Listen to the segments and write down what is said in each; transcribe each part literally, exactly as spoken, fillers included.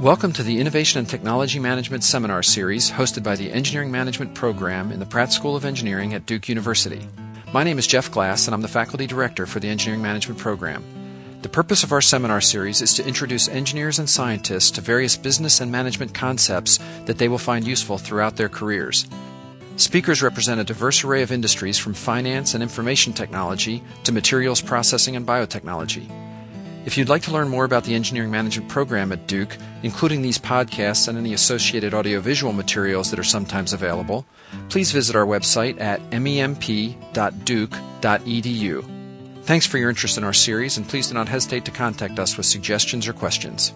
Welcome to the Innovation and Technology Management Seminar Series hosted by the Engineering Management Program in the Pratt School of Engineering at Duke University. My name is Jeff Glass, and I'm the Faculty Director for the Engineering Management Program. The purpose of our seminar series is to introduce engineers and scientists to various business and management concepts that they will find useful throughout their careers. Speakers represent a diverse array of industries from finance and information technology to materials processing and biotechnology. If you'd like to learn more about the Engineering Management Program at Duke, including these podcasts and any associated audiovisual materials that are sometimes available, please visit our website at memp dot duke dot e d u. Thanks for your interest in our series, and please do not hesitate to contact us with suggestions or questions.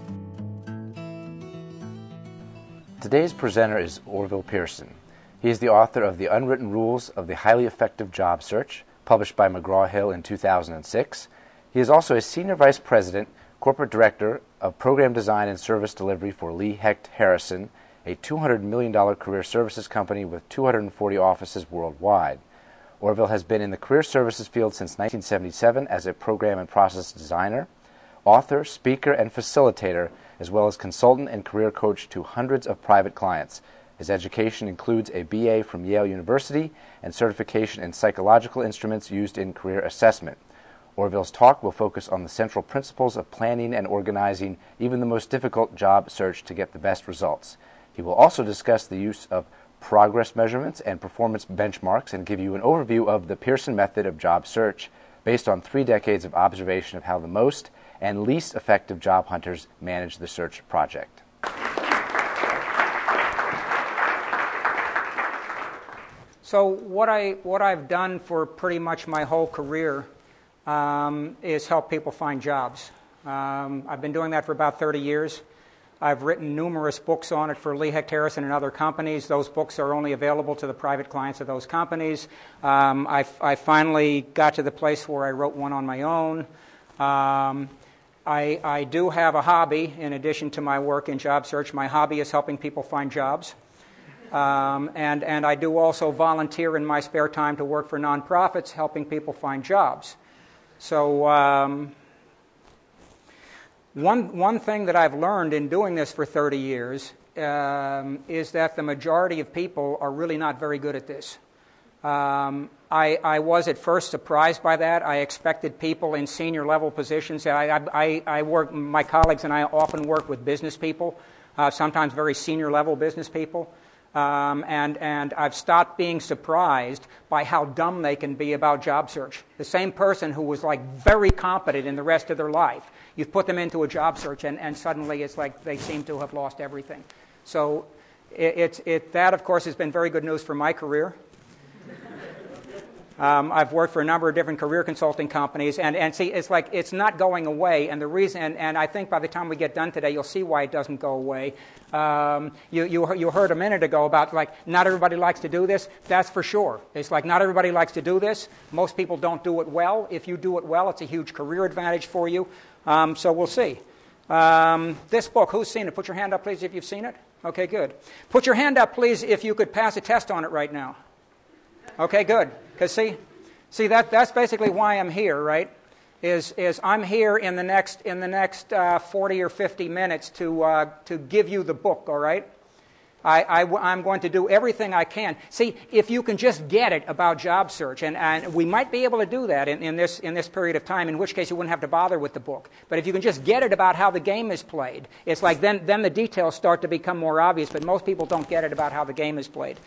Today's presenter is Orville Pierson. He is the author of The Unwritten Rules of the Highly Effective Job Search, published by McGraw-Hill in two thousand six. He is also a Senior Vice President, Corporate Director of Program Design and Service Delivery for Lee Hecht Harrison, a two hundred million dollars career services company with two hundred forty offices worldwide. Orville has been in the career services field since nineteen seventy-seven as a program and process designer, author, speaker, and facilitator, as well as consultant and career coach to hundreds of private clients. His education includes a B A from Yale University and certification in psychological instruments used in career assessment. Orville's talk will focus on the central principles of planning and organizing even the most difficult job search to get the best results. He will also discuss the use of progress measurements and performance benchmarks and give you an overview of the Pearson method of job search based on three decades of observation of how the most and least effective job hunters manage the search project. So what I what I've done for pretty much my whole career um, is help people find jobs. Um, I've been doing that for about thirty years. I've written numerous books on it for Lee Hecht Harrison and other companies. Those books are only available to the private clients of those companies. Um, I, I finally got to the place where I wrote one on my own. Um, I, I do have a hobby in addition to my work in job search. My hobby is helping people find jobs. Um, and, and I do also volunteer in my spare time to work for nonprofits, helping people find jobs. So um, one, one thing that I've learned in doing this for thirty years um, is that the majority of people are really not very good at this. Um, I, I was at first surprised by that. I expected people in senior level positions. I, I, I work, my colleagues and I often work with business people, uh, sometimes very senior level business people. Um, and, and I've stopped being surprised by how dumb they can be about job search. The same person who was like very competent in the rest of their life, you've put them into a job search and, and suddenly it's like they seem to have lost everything. So it, it, it, that, of course, has been very good news for my career. um, I've worked for a number of different career consulting companies, and, and see, it's like it's not going away. And the reason, and, and I think by the time we get done today, you'll see why it doesn't go away. Um, you, you, you heard a minute ago about, like, not everybody likes to do this. That's for sure. It's like not everybody likes to do this. Most people don't do it well. If you do it well, it's a huge career advantage for you. Um, so we'll see. Um, this book, who's seen it? Put your hand up, please, if you've seen it. Okay, good. Put your hand up, please, if you could pass a test on it right now. Okay, good. Because see, see that, that's basically why I'm here, right? Is is I'm here in the next in the next uh, forty or fifty minutes to uh, to give you the book, all right? I, I, I'm going to do everything I can. See, if you can just get it about job search, and, and we might be able to do that in, in this in this period of time, in which case you wouldn't have to bother with the book. But if you can just get it about how the game is played, it's like then then the details start to become more obvious, but most people don't get it about how the game is played.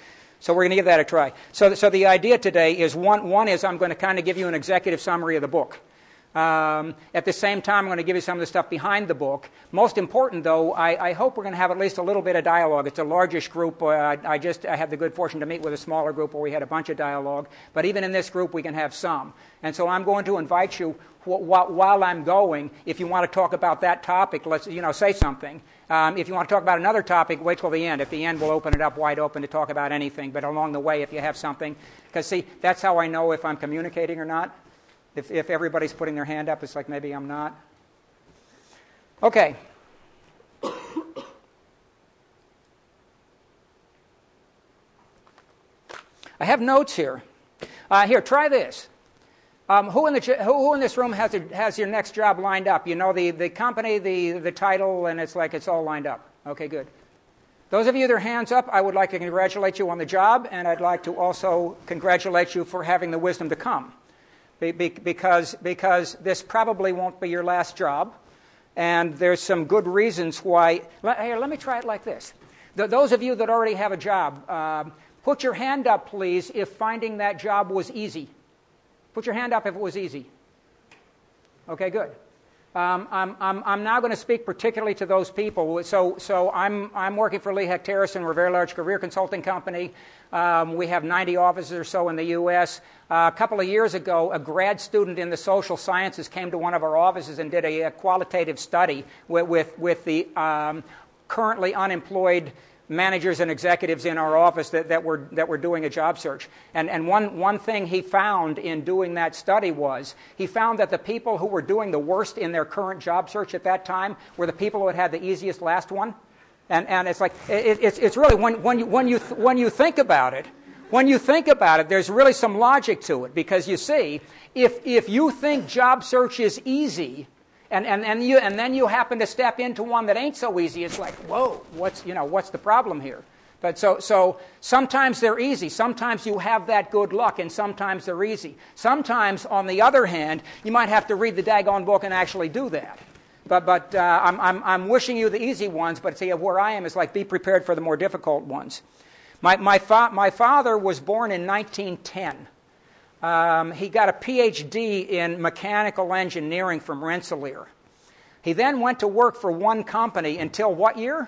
So we're going to give that a try. So, so the idea today is one one is I'm going to kind of give you an executive summary of the book. Um, at the same time, I'm going to give you some of the stuff behind the book. Most important, though, I, I hope we're going to have at least a little bit of dialogue. It's a largish group. Uh, I, I just I had the good fortune to meet with a smaller group where we had a bunch of dialogue. But even in this group, we can have some. And so I'm going to invite you, wh- wh- while I'm going, if you want to talk about that topic, let's, you know, say something. Um, if you want to talk about another topic, wait till the end. At the end, we'll open it up wide open to talk about anything. But along the way, if you have something, because, see, that's how I know if I'm communicating or not. If, if everybody's putting their hand up, it's like maybe I'm not. Okay. I have notes here. Uh, here, try this. Um, who in the who in this room has a, has your next job lined up? You know the, the company, the the title, and it's like it's all lined up. Okay, good. Those of you that are hands up, I would like to congratulate you on the job, and I'd like to also congratulate you for having the wisdom to come, be, be, because because this probably won't be your last job, and there's some good reasons why. Let, here, let me try it like this. The, those of you that already have a job, uh, put your hand up, please, if finding that job was easy. Put your hand up if it was easy. Okay, good. Um, I'm, I'm, I'm now going to speak particularly to those people. So, so I'm, I'm working for Lee Hecht Harrison. We're a very large career consulting company. Um, we have ninety offices or so in the U S Uh, a couple of years ago, a grad student in the social sciences came to one of our offices and did a, a qualitative study with, with, with the um, currently unemployed managers and executives in our office that, that were that were doing a job search. And and one, one thing he found in doing that study was he found that the people who were doing the worst in their current job search at that time were the people who had had the easiest last one. And and it's like it, it's it's really when when you when you when you think about it, when you think about it, there's really some logic to it, because you see, if if you think job search is easy, And, and, and, you, and then you happen to step into one that ain't so easy, it's like, whoa, what's, you know, what's the problem here? But so, so sometimes they're easy. Sometimes you have that good luck, and sometimes they're easy. Sometimes, on the other hand, you might have to read the daggone book and actually do that. But, but uh, I'm, I'm, I'm wishing you the easy ones, but see, where I am is like, be prepared for the more difficult ones. My, my, fa- my father was born in nineteen ten. Um, he got a P H D in mechanical engineering from Rensselaer. He then went to work for one company until what year?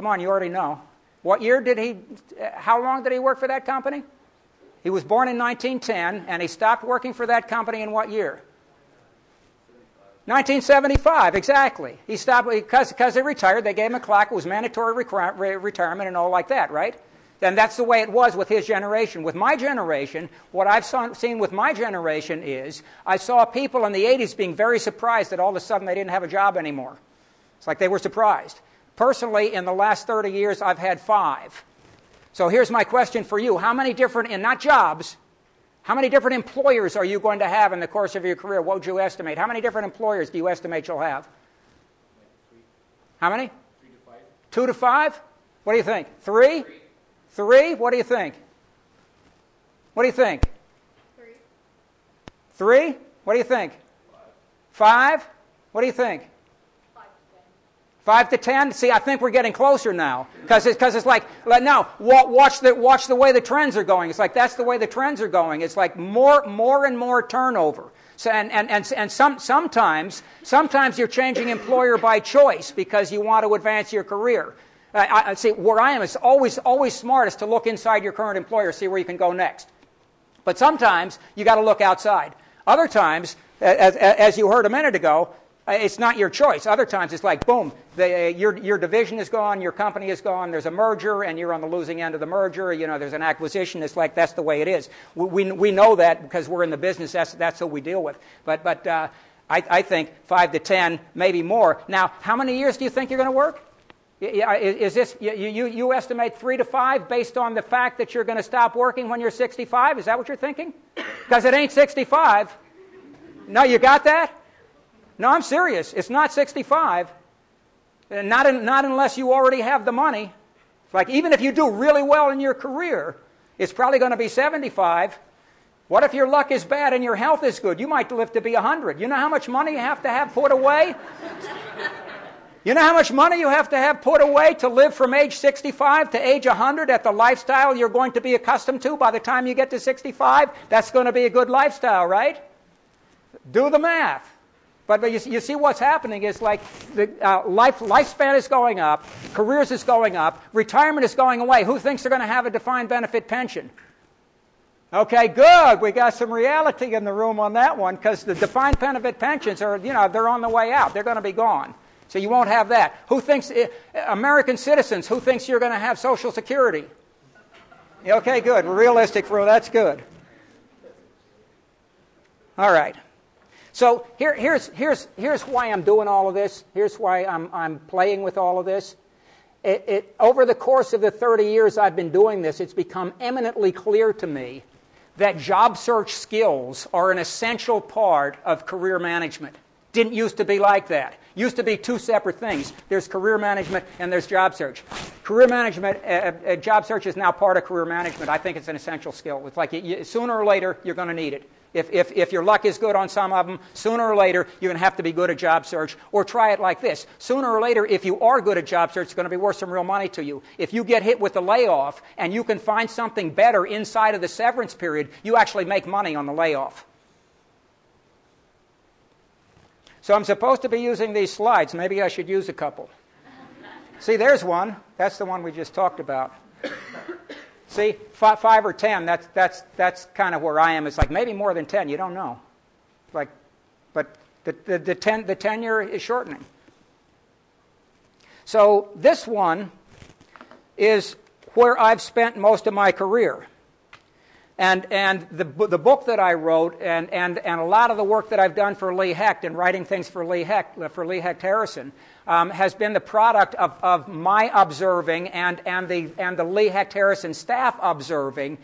Come on, you already know. What year did he, how long did he work for that company? He was born in nineteen ten, and he stopped working for that company in what year? nineteen seventy-five, exactly. He stopped, because, because he retired, they gave him a clock, it was mandatory re- retirement and all like that, right? Then that's the way it was with his generation. With my generation, what I've saw, seen with my generation is I saw people in the eighties being very surprised that all of a sudden they didn't have a job anymore. It's like they were surprised. Personally, in the last thirty years, I've had five. So here's my question for you. How many different, and not jobs, how many different employers are you going to have in the course of your career? What would you estimate? How many different employers do you estimate you'll have? How many? Three to five. Two to five? What do you think? Three? Three. Three? What do you think? What do you think? Three. Three? What do you think? Five? Five? What do you think? Five to ten. Five to ten? See, I think we're getting closer now. Because it's, it's like, no, watch the, watch the way the trends are going. It's like that's the way the trends are going. It's like more, more and more turnover. So, and and, and, and some, sometimes, sometimes you're changing employer by choice because you want to advance your career. I, I see where I am. It's always, always smartest to look inside your current employer, see where you can go next. But sometimes you got to look outside. Other times, as, as you heard a minute ago, it's not your choice. Other times, it's like boom, the, your your division is gone, your company is gone. There's a merger, and you're on the losing end of the merger. You know, there's an acquisition. It's like that's the way it is. We we, we know that because we're in the business. That's that's what we deal with. But but uh, I I think five to ten, maybe more. Now, how many years do you think you're going to work? Is this you, you, you estimate three to five based on the fact that you're going to stop working when you're sixty-five? Is that what you're thinking? Because it ain't sixty-five. No, you got that? No, I'm serious. It's not sixty-five. Not in, not unless you already have the money. Like even if you do really well in your career, it's probably going to be seventy-five. What if your luck is bad and your health is good? You might live to be one hundred. You know how much money you have to have put away? You know how much money you have to have put away to live from age sixty-five to age one hundred at the lifestyle you're going to be accustomed to by the time you get to sixty-five? That's going to be a good lifestyle, right? Do the math. But, but you, you see what's happening is like the uh, life lifespan is going up, careers is going up, retirement is going away. Who thinks they're going to have a defined benefit pension? Okay, good. We got some reality in the room on that one because the defined benefit pensions are, you know, they're on the way out. They're going to be gone. So you won't have that. Who thinks, uh, American citizens, who thinks you're going to have Social Security? Okay, good. We're realistic, for that's good. All right. So here, here's, here's, here's why I'm doing all of this. Here's why I'm, I'm playing with all of this. It, it, over the course of the thirty years I've been doing this, it's become eminently clear to me that job search skills are an essential part of career management. Didn't used to be like that. Used to be two separate things. There's career management and there's job search. Career management, uh, uh, job search is now part of career management. I think it's an essential skill. It's like you, you, sooner or later, you're going to need it. If, if, if your luck is good on some of them, sooner or later, you're going to have to be good at job search. Or try it like this. Sooner or later, if you are good at job search, it's going to be worth some real money to you. If you get hit with a layoff and you can find something better inside of the severance period, you actually make money on the layoff. So I'm supposed to be using these slides. Maybe I should use a couple. See, there's one. That's the one we just talked about. See, five, five or ten, that's, that's, that's kind of where I am. It's like maybe more than ten. You don't know. Like, but the, the, the, ten, the tenure is shortening. So this one is where I've spent most of my career. And, and the, the book that I wrote and, and, and a lot of the work that I've done for Lee Hecht and writing things for Lee Hecht, for Lee Hecht Harrison um, has been the product of, of my observing and, and, the, and the Lee Hecht Harrison staff observing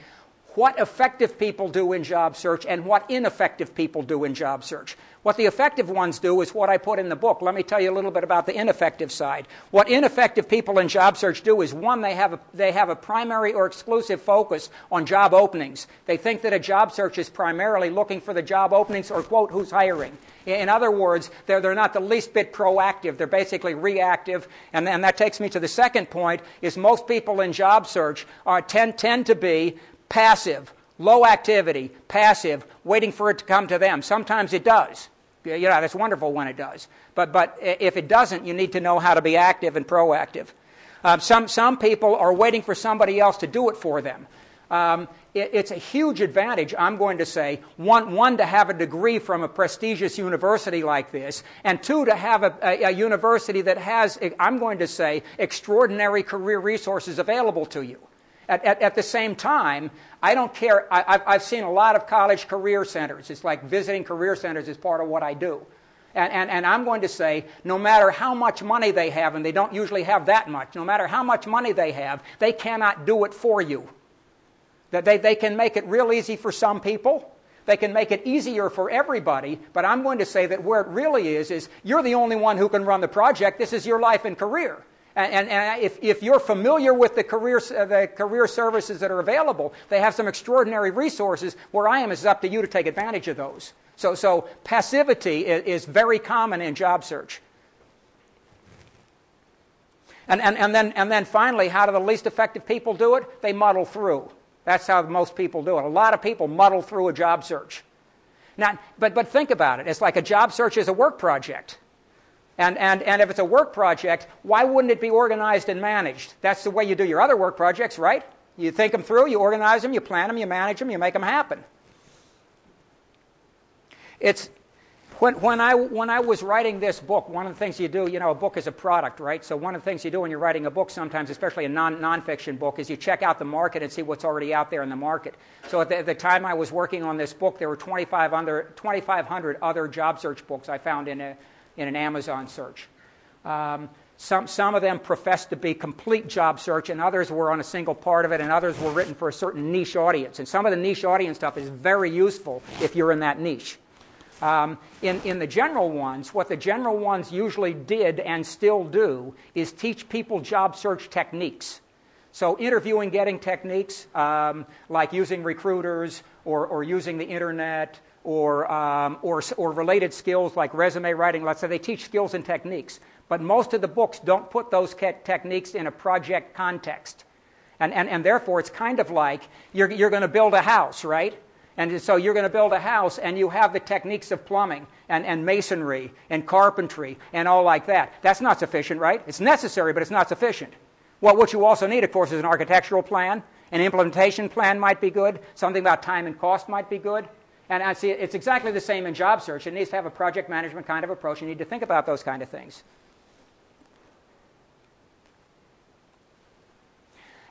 what effective people do in job search and what ineffective people do in job search. What the effective ones do is what I put in the book. Let me tell you a little bit about the ineffective side. What ineffective people in job search do is, one, they have a, they have a primary or exclusive focus on job openings. They think that a job search is primarily looking for the job openings or, quote, who's hiring. In other words, they're, they're not the least bit proactive. They're basically reactive. And, and that takes me to the second point, is most people in job search are, tend, tend to be passive, low activity, passive, waiting for it to come to them. Sometimes it does. You know, that's wonderful when it does. But, but if it doesn't, you need to know how to be active and proactive. Um, some, some people are waiting for somebody else to do it for them. Um, it, it's a huge advantage, I'm going to say, one, one, to have a degree from a prestigious university like this, and two, to have a, a, a university that has, I'm going to say, extraordinary career resources available to you. At, at, at the same time, I don't care. I, I've, I've seen a lot of college career centers. It's like visiting career centers is part of what I do. And, and, and I'm going to say, no matter how much money they have, and they don't usually have that much, no matter how much money they have, they cannot do it for you. That they, they can make it real easy for some people. They can make it easier for everybody. But I'm going to say that where it really is, is you're the only one who can run the project. This is your life and career. And, and if, if you're familiar with the career, uh, the career services that are available, they have some extraordinary resources. Where I am, it's up to you to take advantage of those. So, so passivity is, is very common in job search. And, and, and, then, and then finally, how do the least effective people do it? They muddle through. That's how most people do it. A lot of people muddle through a job search. Now, but, but think about it. It's like a job search is a work project. And, and, and if it's a work project, why wouldn't it be organized and managed? That's the way you do your other work projects, right? You think them through, you organize them, you plan them, you manage them, you make them happen. It's, when, when, I, when I was writing this book, one of the things you do, you know, a book is a product, right? So one of the things you do when you're writing a book sometimes, especially a non, nonfiction book, is you check out the market and see what's already out there in the market. So at the, at the time I was working on this book, there were twenty-five hundred other job search books I found in a in an Amazon search. Um, some, some of them professed to be complete job search, and others were on a single part of it, and others were written for a certain niche audience. And some of the niche audience stuff is very useful if you're in that niche. Um, in, in the general ones, what the general ones usually did and still do is teach people job search techniques. So interview and getting techniques, um, like using recruiters or, or using the internet, Or, um, or or related skills like resume writing. Let's say they teach skills and techniques. But most of the books don't put those techniques in a project context. And, and, and therefore, it's kind of like you're, you're going to build a house, right? And so you're going to build a house, and you have the techniques of plumbing and, and masonry and carpentry and all like that. That's not sufficient, right? It's necessary, but it's not sufficient. Well, what you also need, of course, is an architectural plan. An implementation plan might be good. Something about time and cost might be good. And I see it's exactly the same in job search. It needs to have a project management kind of approach. You need to think about those kind of things.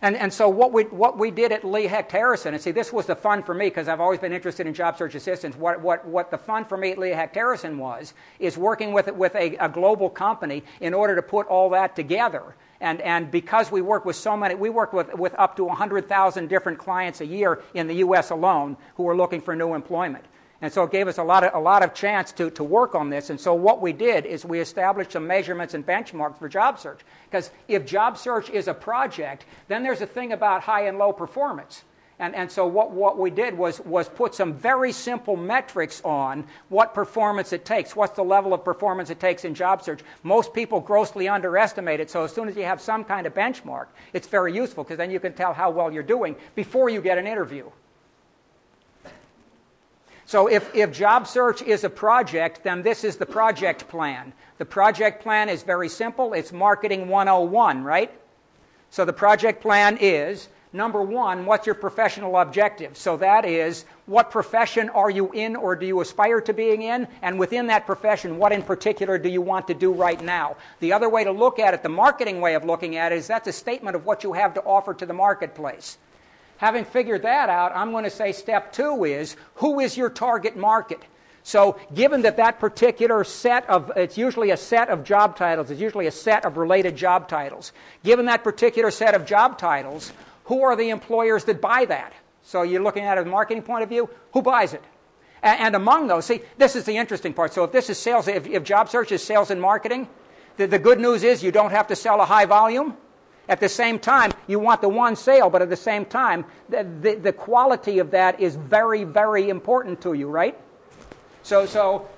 And, and so what we, what we did at Lee Hecht Harrison, and see, this was the fun for me because I've always been interested in job search assistance. What, what, what the fun for me at Lee Hecht Harrison was is working with, with a, a global company in order to put all that together and and because we work with so many, we work with with up to one hundred thousand different clients a year in the U S alone who are looking for new employment. And so it gave us a lot of a lot of chance to, to work on this. And so what we did is we established some measurements and benchmarks for job search. Because if job search is a project, then there's a thing about high and low performance. And, and so what, what we did was, was put some very simple metrics on what performance it takes, what's the level of performance it takes in job search. Most people grossly underestimate it, so as soon as you have some kind of benchmark, it's very useful because then you can tell how well you're doing before you get an interview. So if, if job search is a project, then this is the project plan. The project plan is very simple. It's marketing one oh one, right? So the project plan is... Number one, what's your professional objective? So that is, what profession are you in or do you aspire to being in? And within that profession, what in particular do you want to do right now? The other way to look at it, the marketing way of looking at it, is that's a statement of what you have to offer to the marketplace. Having figured that out, I'm going to say step two is, who is your target market? So given that that particular set of, it's usually a set of job titles, it's usually a set of related job titles. Given that particular set of job titles, who are the employers that buy that? So you're looking at it from a marketing point of view, who buys it? And, and among those, see, this is the interesting part. So if this is sales, if, if job search is sales and marketing, the, the good news is you don't have to sell a high volume. At the same time, you want the one sale, but at the same time, the, the, the quality of that is very, very important to you, right? So, so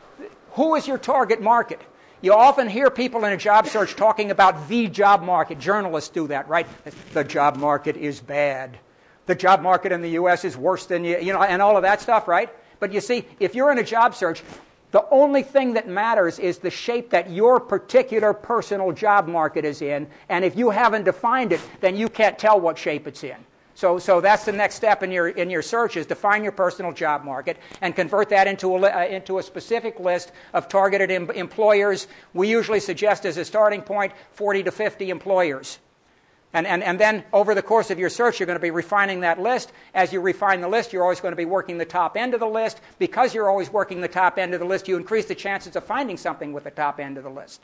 who is your target market? You often hear people in a job search talking about the job market. Journalists do that, right? The job market is bad. The job market in the U S is worse than you, you know, and all of that stuff, right? But you see, if you're in a job search, the only thing that matters is the shape that your particular personal job market is in. And if you haven't defined it, then you can't tell what shape it's in. So, so that's the next step in your in your search is define your personal job market and convert that into a uh, into a specific list of targeted em- employers. We usually suggest as a starting point forty to fifty employers, and and and then over the course of your search you're going to be refining that list. As you refine the list, you're always going to be working the top end of the list. Because you're always working the top end of the list, you increase the chances of finding something with the top end of the list.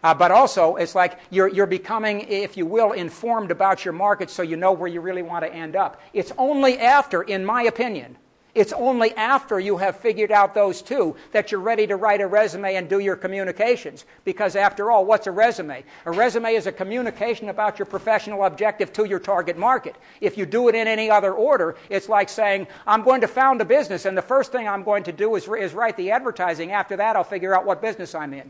Uh, but also, it's like you're, you're becoming, if you will, informed about your market so you know where you really want to end up. It's only after, in my opinion, it's only after you have figured out those two that you're ready to write a resume and do your communications. Because after all, what's a resume? A resume is a communication about your professional objective to your target market. If you do it in any other order, it's like saying, I'm going to found a business, and the first thing I'm going to do is, is write the advertising. After that, I'll figure out what business I'm in.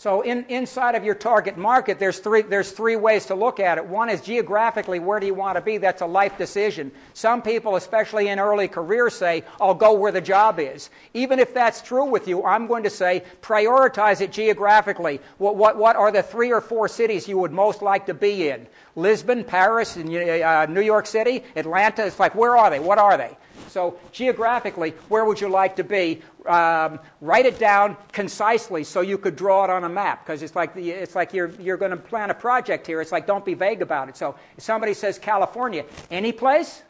So in, inside of your target market, there's three, there's three ways to look at it. One is geographically, where do you want to be? That's a life decision. Some people, especially in early careers, say, I'll go where the job is. Even if that's true with you, I'm going to say prioritize it geographically. What, what, what are the three or four cities you would most like to be in? Lisbon, Paris, and, uh, New York City, Atlanta. It's like, where are they? What are they? So geographically, where would you like to be? Um, write it down concisely so you could draw it on a map, because it's like the, it's like you're you're going to plan a project here. It's like, don't be vague about it. So if somebody says California, any place?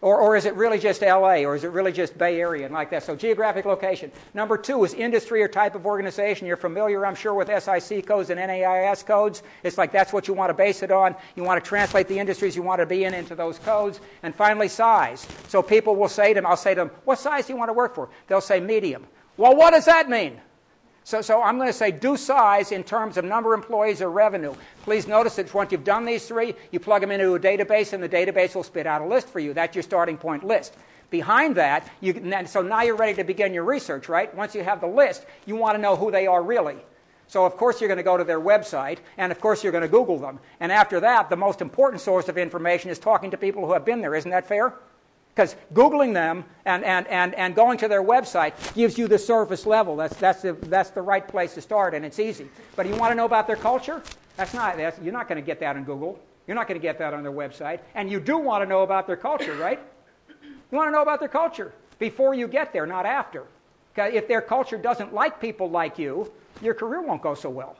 Or, or is it really just L A? Or is it really just Bay Area and like that? So geographic location. Number two is industry or type of organization. You're familiar, I'm sure, with S I C codes and N A I C S codes. It's like that's what you want to base it on. You want to translate the industries you want to be in into those codes. And finally, size. So people will say to them, I'll say to them, what size do you want to work for? They'll say medium. Well, what does that mean? So, so I'm going to say do size in terms of number of employees or revenue. Please notice that once you've done these three, you plug them into a database, and the database will spit out a list for you. That's your starting point list. Behind that, you can, so now you're ready to begin your research, right? Once you have the list, you want to know who they are really. So, of course, you're going to go to their website, and, of course, you're going to Google them. And after that, the most important source of information is talking to people who have been there. Isn't that fair? Because Googling them and, and, and, and going to their website gives you the surface level. That's, that's, the, that's the right place to start, and it's easy. But you want to know about their culture? That's not, that's, you're not going to get that on Google. You're not going to get that on their website. And you do want to know about their culture, right? You want to know about their culture before you get there, not after. If their culture doesn't like people like you, your career won't go so well.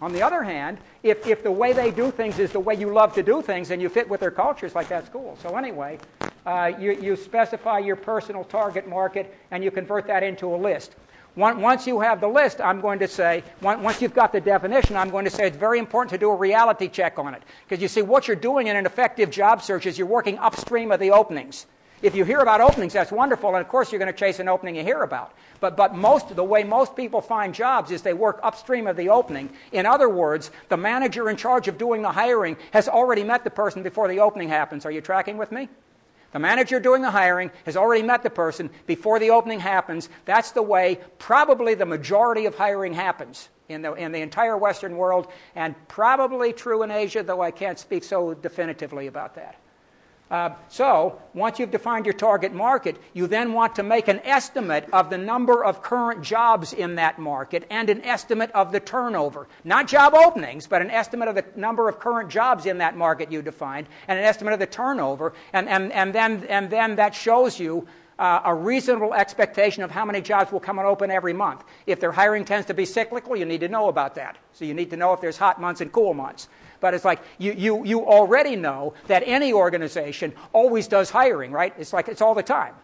On the other hand, if, if the way they do things is the way you love to do things and you fit with their culture, it's like that's cool. So anyway, uh, you, you specify your personal target market and you convert that into a list. Once you have the list, I'm going to say, once you've got the definition, I'm going to say it's very important to do a reality check on it. Because you see, what you're doing in an effective job search is you're working upstream of the openings. If you hear about openings, that's wonderful, and of course you're going to chase an opening you hear about. But, but most the way most people find jobs is they work upstream of the opening. In other words, the manager in charge of doing the hiring has already met the person before the opening happens. Are you tracking with me? The manager doing the hiring has already met the person before the opening happens. That's the way probably the majority of hiring happens in the, in the entire Western world, and probably true in Asia, though I can't speak so definitively about that. Uh, so once you've defined your target market, you then want to make an estimate of the number of current jobs in that market and an estimate of the turnover. Not job openings, but an estimate of the number of current jobs in that market you defined and an estimate of the turnover. And, and, and, then, and then that shows you uh, a reasonable expectation of how many jobs will come and open every month. If their hiring tends to be cyclical, you need to know about that. So you need to know if there's hot months and cool months. But it's like you, you, you already know that any organization always does hiring, right? It's like it's all the time.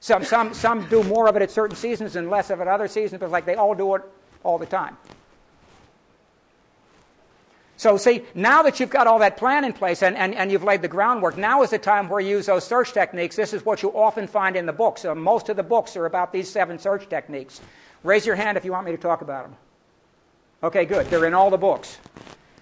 Some, some, some do more of it at certain seasons and less of it at other seasons, but it's like they all do it all the time. So see, now that you've got all that plan in place and, and, and you've laid the groundwork, now is the time where you use those search techniques. This is what you often find in the books. Uh, most of the books are about these seven search techniques. Raise your hand if you want me to talk about them. Okay, good. They're in all the books.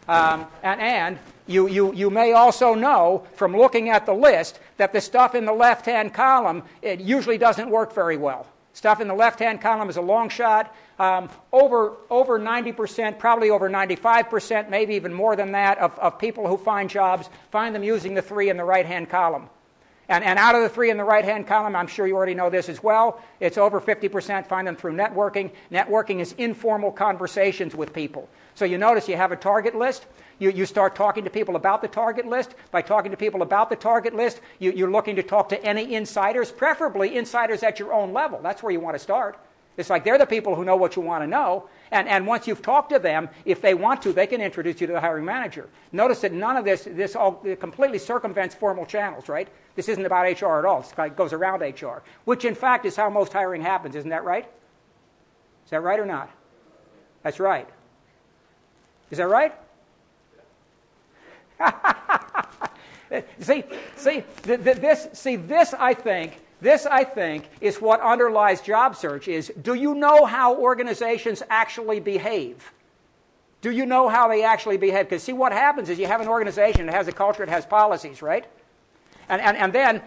Um, and and you, you, you may also know from looking at the list that the stuff in the left-hand column, it usually doesn't work very well. Stuff in the left-hand column is a long shot. Um, over, over ninety percent, probably over ninety-five percent, maybe even more than that, of, of people who find jobs find them using the three in the right-hand column. And, and out of the three in the right-hand column, I'm sure you already know this as well, it's over fifty percent find them through networking. Networking is informal conversations with people. So you notice you have a target list. You, you start talking to people about the target list. By talking to people about the target list, you, you're looking to talk to any insiders, preferably insiders at your own level. That's where you want to start. It's like they're the people who know what you want to know. And, and once you've talked to them, if they want to, they can introduce you to the hiring manager. Notice that none of this, this all completely circumvents formal channels, right? This isn't about H R at all. It's like it goes around H R, which in fact is how most hiring happens. Isn't that right? Is that right or not? That's right. Is that right? see, see, th- th- this, see, this I think... This, I think, is what underlies job search is, do you know how organizations actually behave? Do you know how they actually behave? Because see, what happens is you have an organization, it has a culture, it has policies, right? And, and, and then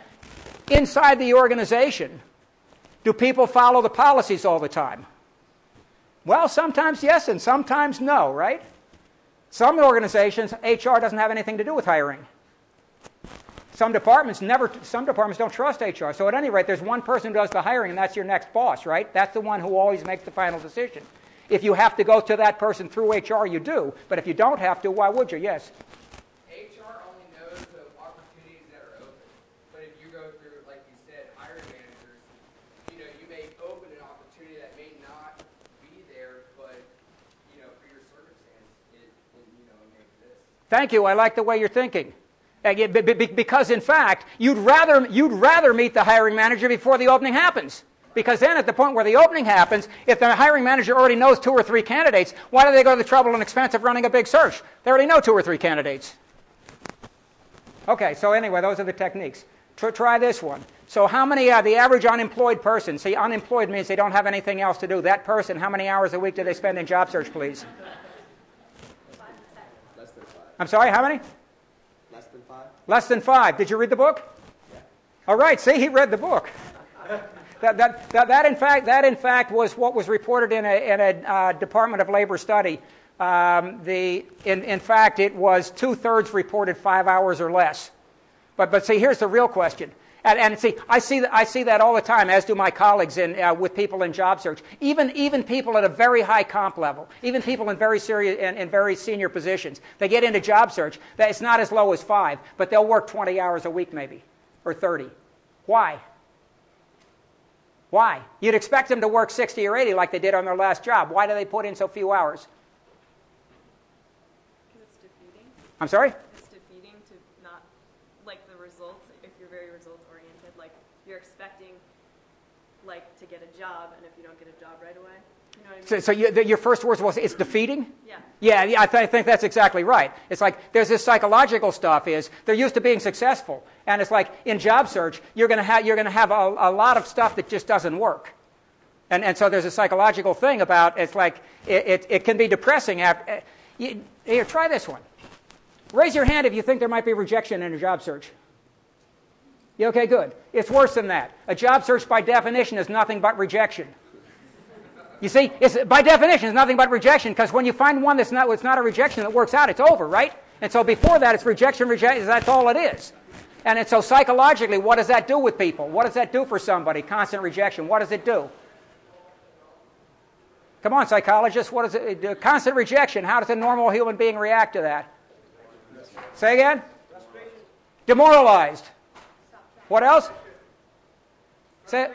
inside the organization, do people follow the policies all the time? Well, sometimes yes and sometimes no, right? Some organizations, H R doesn't have anything to do with hiring. Some departments never. Some departments don't trust H R. So at any rate, there's one person who does the hiring, and that's your next boss, right? That's the one who always makes the final decision. If you have to go to that person through H R, you do. But if you don't have to, why would you? Yes? H R only knows the opportunities that are open. But if you go through, like you said, hiring managers, you know, you may open an opportunity that may not be there, but, you know, for your circumstance, it, it you know, it may exist. Thank you. I like the way you're thinking. Because, in fact, you'd rather, you'd rather meet the hiring manager before the opening happens. Because then at the point where the opening happens, if the hiring manager already knows two or three candidates, why do they go to the trouble and expense of running a big search? They already know two or three candidates. Okay, so anyway, those are the techniques. Tr- try this one. So how many, uh, the average unemployed person, see, unemployed means they don't have anything else to do. That person, how many hours a week do they spend in job search, please? Less than five. I'm sorry, how many? Less than five. Did you read the book? Yeah. All right. See, he read the book. that, that, that, that, in fact, that, in fact, was what was reported in a, in a uh, Department of Labor study. Um, the, in, in fact, it was two-thirds reported five hours or less. But, but see, here's the real question. And, and see, I see, I see that all the time, as do my colleagues in, uh, with people in job search. Even, even people at a very high comp level, even people in very serious and in, in very senior positions, they get into job search. That it's not as low as five, but they'll work twenty hours a week, maybe, or thirty. Why? Why? You'd expect them to work sixty or eighty like they did on their last job. Why do they put in so few hours? Because it's defeating. I'm sorry? like to get a job, and if you don't get a job right away. You know what I mean? So, so you, the, your first words was, it's defeating? Yeah. Yeah, yeah I, th- I think that's exactly right. It's like there's this psychological stuff is they're used to being successful. And it's like in job search, you're going to have, you're going to have a, a lot of stuff that just doesn't work. And and so there's a psychological thing about it's like it, it, it can be depressing. After, you, here, try this one. Raise your hand if you think there might be rejection in a job search. Yeah, okay, good. It's worse than that. A job search, by definition, is nothing but rejection. You see, it's, by definition, it's nothing but rejection, because when you find one that's not, it's not a rejection that works out, it's over, right? And so before that, it's rejection, rejection, that's all it is. And, and so psychologically, what does that do with people? What does that do for somebody, constant rejection? What does it do? Come on, psychologists, what does it do? Constant rejection, how does a normal human being react to that? Say again? Demoralized. What else? Say,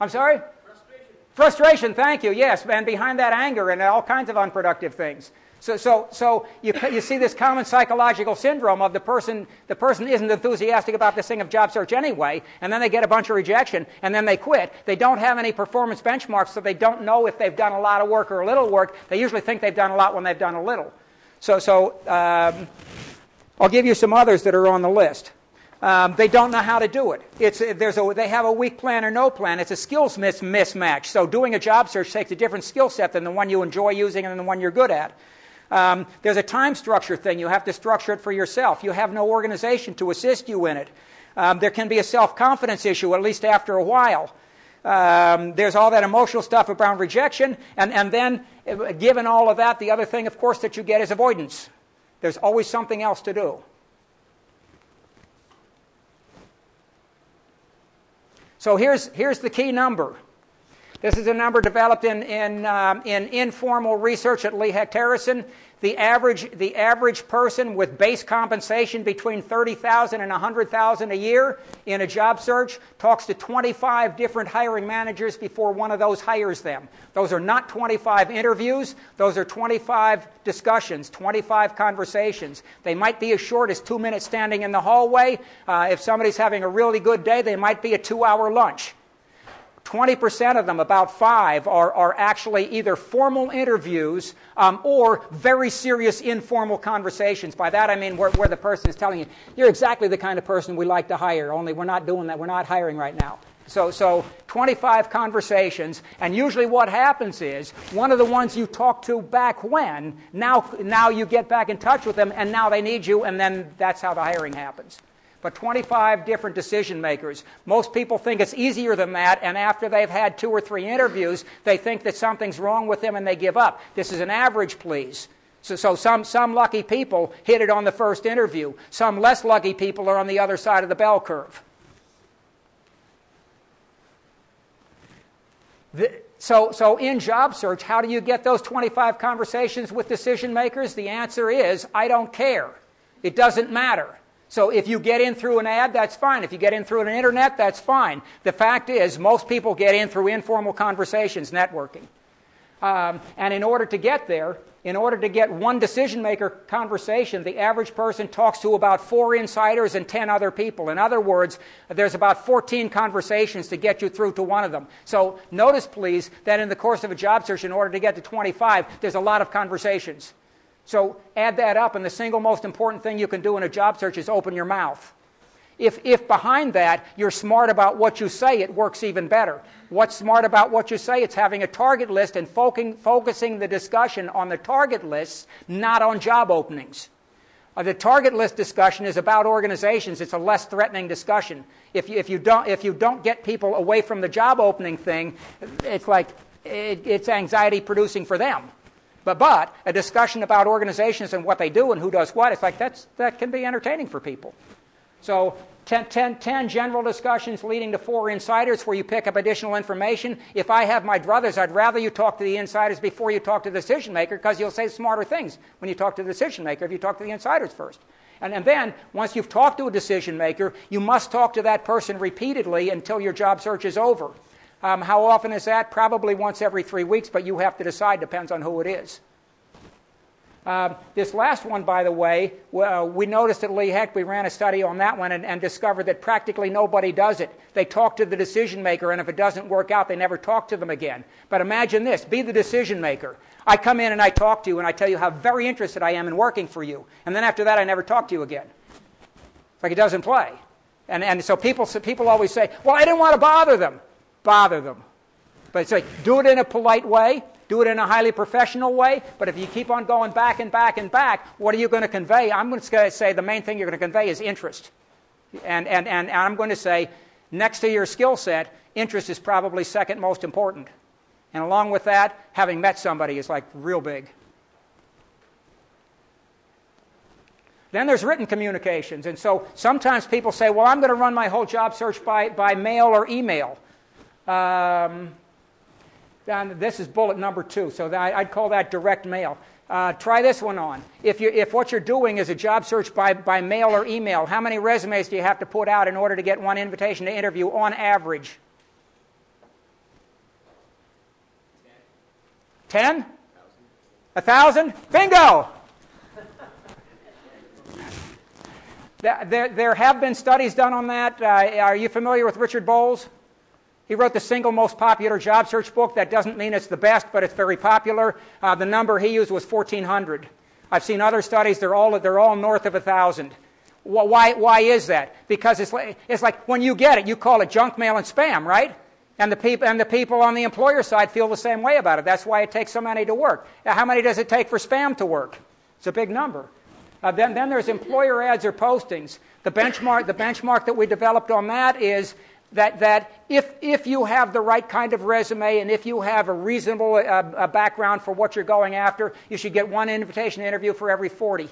I'm sorry? Frustration. Frustration, thank you, yes. And behind that, anger and all kinds of unproductive things. So so, so you you see this common psychological syndrome of the person the person isn't enthusiastic about this thing of job search anyway, and then they get a bunch of rejection, and then they quit. They don't have any performance benchmarks, so they don't know if they've done a lot of work or a little work. They usually think they've done a lot when they've done a little. So, so um, I'll give you some others that are on the list. Um, they don't know how to do it. It's, there's a, they have a weak plan or no plan. It's a skills mis- mismatch. So doing a job search takes a different skill set than the one you enjoy using and the one you're good at. Um, there's a time structure thing. You have to structure it for yourself. You have no organization to assist you in it. Um, there can be a self-confidence issue, at least after a while. Um, there's all that emotional stuff around rejection. And, and then, uh, given all of that, the other thing, of course, that you get is avoidance. There's always something else to do. So here's here's the key number. This is a number developed in in um, in informal research at Lee Hecht Harrison. The average the average person with base compensation between thirty thousand dollars and one hundred thousand dollars a year in a job search talks to twenty-five different hiring managers before one of those hires them. Those are not twenty-five interviews. Those are twenty-five discussions, twenty-five conversations. They might be as short as two minutes standing in the hallway. Uh, if somebody's having a really good day, they might be a two-hour lunch. twenty percent of them, about five, are, are actually either formal interviews um, or very serious informal conversations. By that I mean where, where the person is telling you, you're exactly the kind of person we like to hire, only we're not doing that, we're not hiring right now. So, so twenty-five conversations, and usually what happens is one of the ones you talked to back when, now, now you get back in touch with them, and now they need you, and then that's how the hiring happens. But twenty-five different decision makers. Most people think it's easier than that, and after they've had two or three interviews, they think that something's wrong with them and they give up. This is an average, please. So, so some, some lucky people hit it on the first interview. Some less lucky people are on the other side of the bell curve. The, so, so in job search, how do you get those twenty-five conversations with decision makers? The answer is, I don't care. It doesn't matter. So if you get in through an ad, that's fine. If you get in through an internet, that's fine. The fact is, most people get in through informal conversations, networking. Um, and in order to get there, in order to get one decision-maker conversation, the average person talks to about four insiders and ten other people. In other words, there's about fourteen conversations to get you through to one of them. So notice, please, that in the course of a job search, in order to get to twenty-five, there's a lot of conversations. So add that up, and the single most important thing you can do in a job search is open your mouth. If if behind that you're smart about what you say, it works even better. What's smart about what you say? It's having a target list and focusing, focusing the discussion on the target lists, not on job openings. Uh, the target list discussion is about organizations. It's a less threatening discussion. If you, if you don't if you don't get people away from the job opening thing, it's like it, it's anxiety producing for them. But but a discussion about organizations and what they do and who does what, it's like that's that can be entertaining for people. So ten, ten, ten general discussions leading to four insiders where you pick up additional information. If I have my druthers, I'd rather you talk to the insiders before you talk to the decision maker, because you'll say smarter things when you talk to the decision maker if you talk to the insiders first. And, and then once you've talked to a decision maker, you must talk to that person repeatedly until your job search is over. Um, how often is that? Probably once every three weeks, but you have to decide. Depends on who it is. Um, this last one, by the way, uh, we noticed at Lee Hecht, we ran a study on that one and, and discovered that practically nobody does it. They talk to the decision maker, and if it doesn't work out, they never talk to them again. But imagine this, be the decision maker. I come in and I talk to you, and I tell you how very interested I am in working for you. And then after that, I never talk to you again. It's like it doesn't play. And, and so people, so people always say, well, I didn't want to bother them. Bother them. But it's like, do it in a polite way. Do it in a highly professional way, but if you keep on going back and back and back, what are you going to convey? I'm going to say the main thing you're going to convey is interest. And, and, and I'm going to say, next to your skill set, interest is probably second most important. And along with that, having met somebody is like real big. Then there's written communications. And so sometimes people say, well, I'm going to run my whole job search by, by mail or email. Um, And this is bullet number two, so that, I'd call that direct mail. Uh, try this one on. If, you, if what you're doing is a job search by, by mail or email, how many resumes do you have to put out in order to get one invitation to interview on average? Ten? Ten? A thousand? Bingo! there, there have been studies done on that. Uh, are you familiar with Richard Bowles? He wrote the single most popular job search book. That doesn't mean it's the best, but it's very popular. Uh, the number he used was fourteen hundred. I've seen other studies. They're all, they're all north of one thousand. Why, why is that? Because it's like, it's like when you get it, you call it junk mail and spam, right? And the, peop- and the people on the employer side feel the same way about it. That's why it takes so many to work. Now, how many does it take for spam to work? It's a big number. Uh, then, then there's employer ads or postings. The benchmark, the benchmark that we developed on that is that that if if you have the right kind of resume and if you have a reasonable uh, a background for what you're going after, you should get one invitation interview for every forty.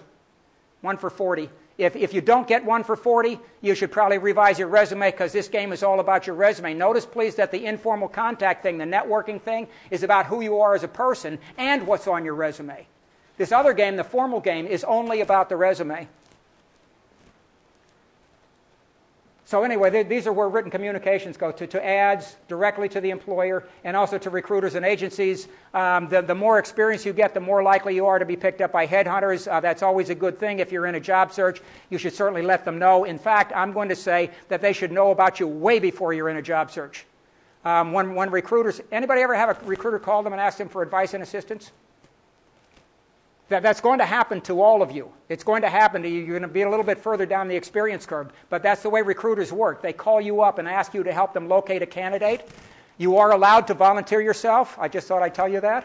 One for forty. If, if you don't get one for forty, you should probably revise your resume because this game is all about your resume. Notice, please, that the informal contact thing, the networking thing, is about who you are as a person and what's on your resume. This other game, the formal game, is only about the resume. So anyway, th- these are where written communications go, to, to ads, directly to the employer, and also to recruiters and agencies. Um, the, the more experience you get, the more likely you are to be picked up by headhunters. Uh, that's always a good thing. If you're in a job search, you should certainly let them know. In fact, I'm going to say that they should know about you way before you're in a job search. Um, when, when recruiters, anybody ever have a recruiter call them and ask them for advice and assistance? That, that's going to happen to all of you. It's going to happen to you. You're going to be a little bit further down the experience curve. But that's the way recruiters work. They call you up and ask you to help them locate a candidate. You are allowed to volunteer yourself. I just thought I'd tell you that.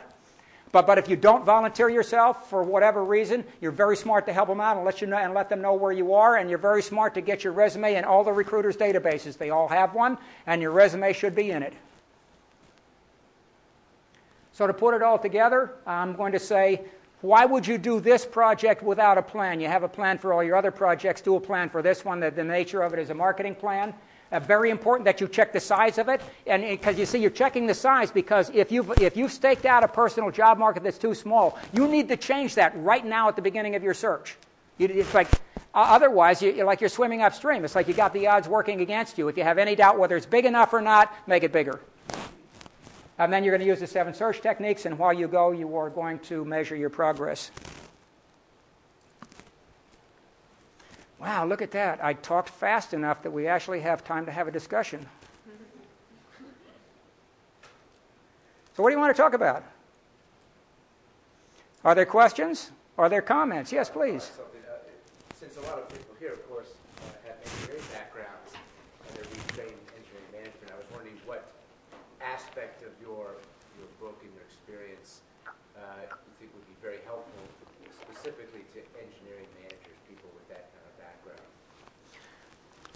But, but if you don't volunteer yourself for whatever reason, you're very smart to help them out and let, you know, and let them know where you are. And you're very smart to get your resume in all the recruiters' databases. They all have one, and your resume should be in it. So to put it all together, I'm going to say, why would you do this project without a plan? You have a plan for all your other projects. Do a plan for this one. The, the nature of it is a marketing plan. Uh, very important that you check the size of it. And because you see, you're checking the size because if you've, if you've staked out a personal job market that's too small, you need to change that right now at the beginning of your search. You, it's like uh, otherwise, you, you're like you're swimming upstream. It's like you got the odds working against you. If you have any doubt whether it's big enough or not, make it bigger. And then you're going to use the seven search techniques, and while you go, you are going to measure your progress. Wow, look at that. I talked fast enough that we actually have time to have a discussion. So what do you want to talk about? Are there questions? Are there comments? Yes, please. Since a lot of people here, of course, have engineering backgrounds, and they're retrained in engineering management, I was wondering what aspect of your your book and your experience uh, you think would be very helpful specifically to engineering managers, people with that kind of background?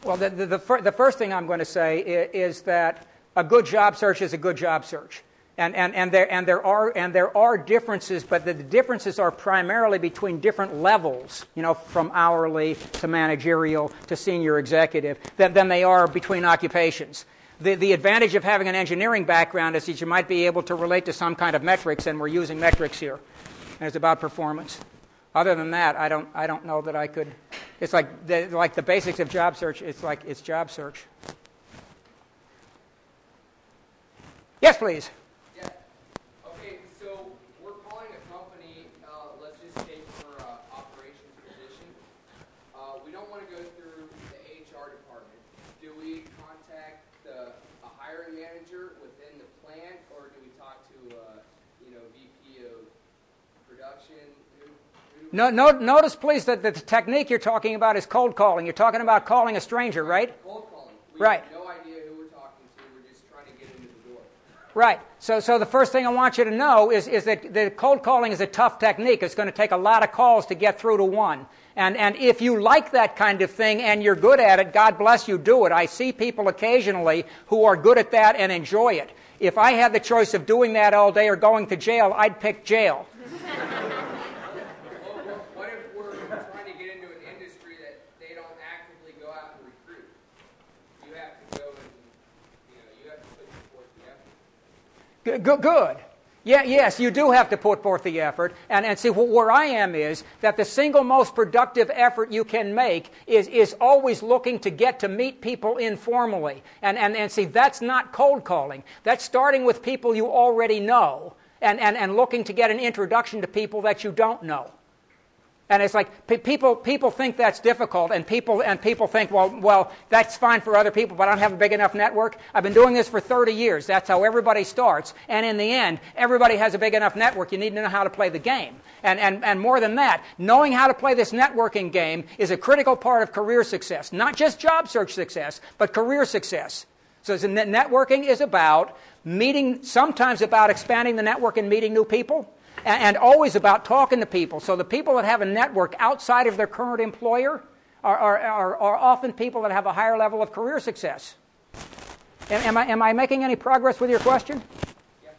Well, the, the, the, fir- the first thing I'm going to say is, is that a good job search is a good job search. And, and, and, there, and, there are, and there are differences, but the differences are primarily between different levels, you know, from hourly to managerial to senior executive, than, than they are between occupations. The, the advantage of having an engineering background is that you might be able to relate to some kind of metrics, and we're using metrics here. And it's about performance. Other than that, I don't, I don't know that I could. It's like the, like the basics of job search. It's like it's job search. Yes, please. Yeah. Okay, so we're calling a company. Uh, let's just take No, no, notice, please, that the technique you're talking about is cold calling. You're talking about calling a stranger, right? Cold calling. We right. have no idea who we're talking to. We're just trying to get into the door. Right. So, so the first thing I want you to know is, is that the cold calling is a tough technique. It's going to take a lot of calls to get through to one. And, and if you like that kind of thing and you're good at it, God bless you, do it. I see people occasionally who are good at that and enjoy it. If I had the choice of doing that all day or going to jail, I'd pick jail. What if we're trying to get into an industry that they don't actively go out and recruit? You have to go and, you know, you have to put forth the effort. Good. Good. Yeah, yes, you do have to put forth the effort. And, and see, where I am is that the single most productive effort you can make is, is always looking to get to meet people informally. And, and, and see, that's not cold calling. That's starting with people you already know and, and, and looking to get an introduction to people that you don't know. And it's like p- people people think that's difficult, and people and people think, well, well, that's fine for other people, but I don't have a big enough network. I've been doing this for thirty years. That's how everybody starts. And in the end, everybody has a big enough network. You need to know how to play the game. And, and, and more than that, knowing how to play this networking game is a critical part of career success, not just job search success, but career success. So networking is about meeting, sometimes about expanding the network and meeting new people, and always about talking to people. So the people that have a network outside of their current employer are, are, are, are often people that have a higher level of career success. Am I, am I making any progress with your question? Yeah.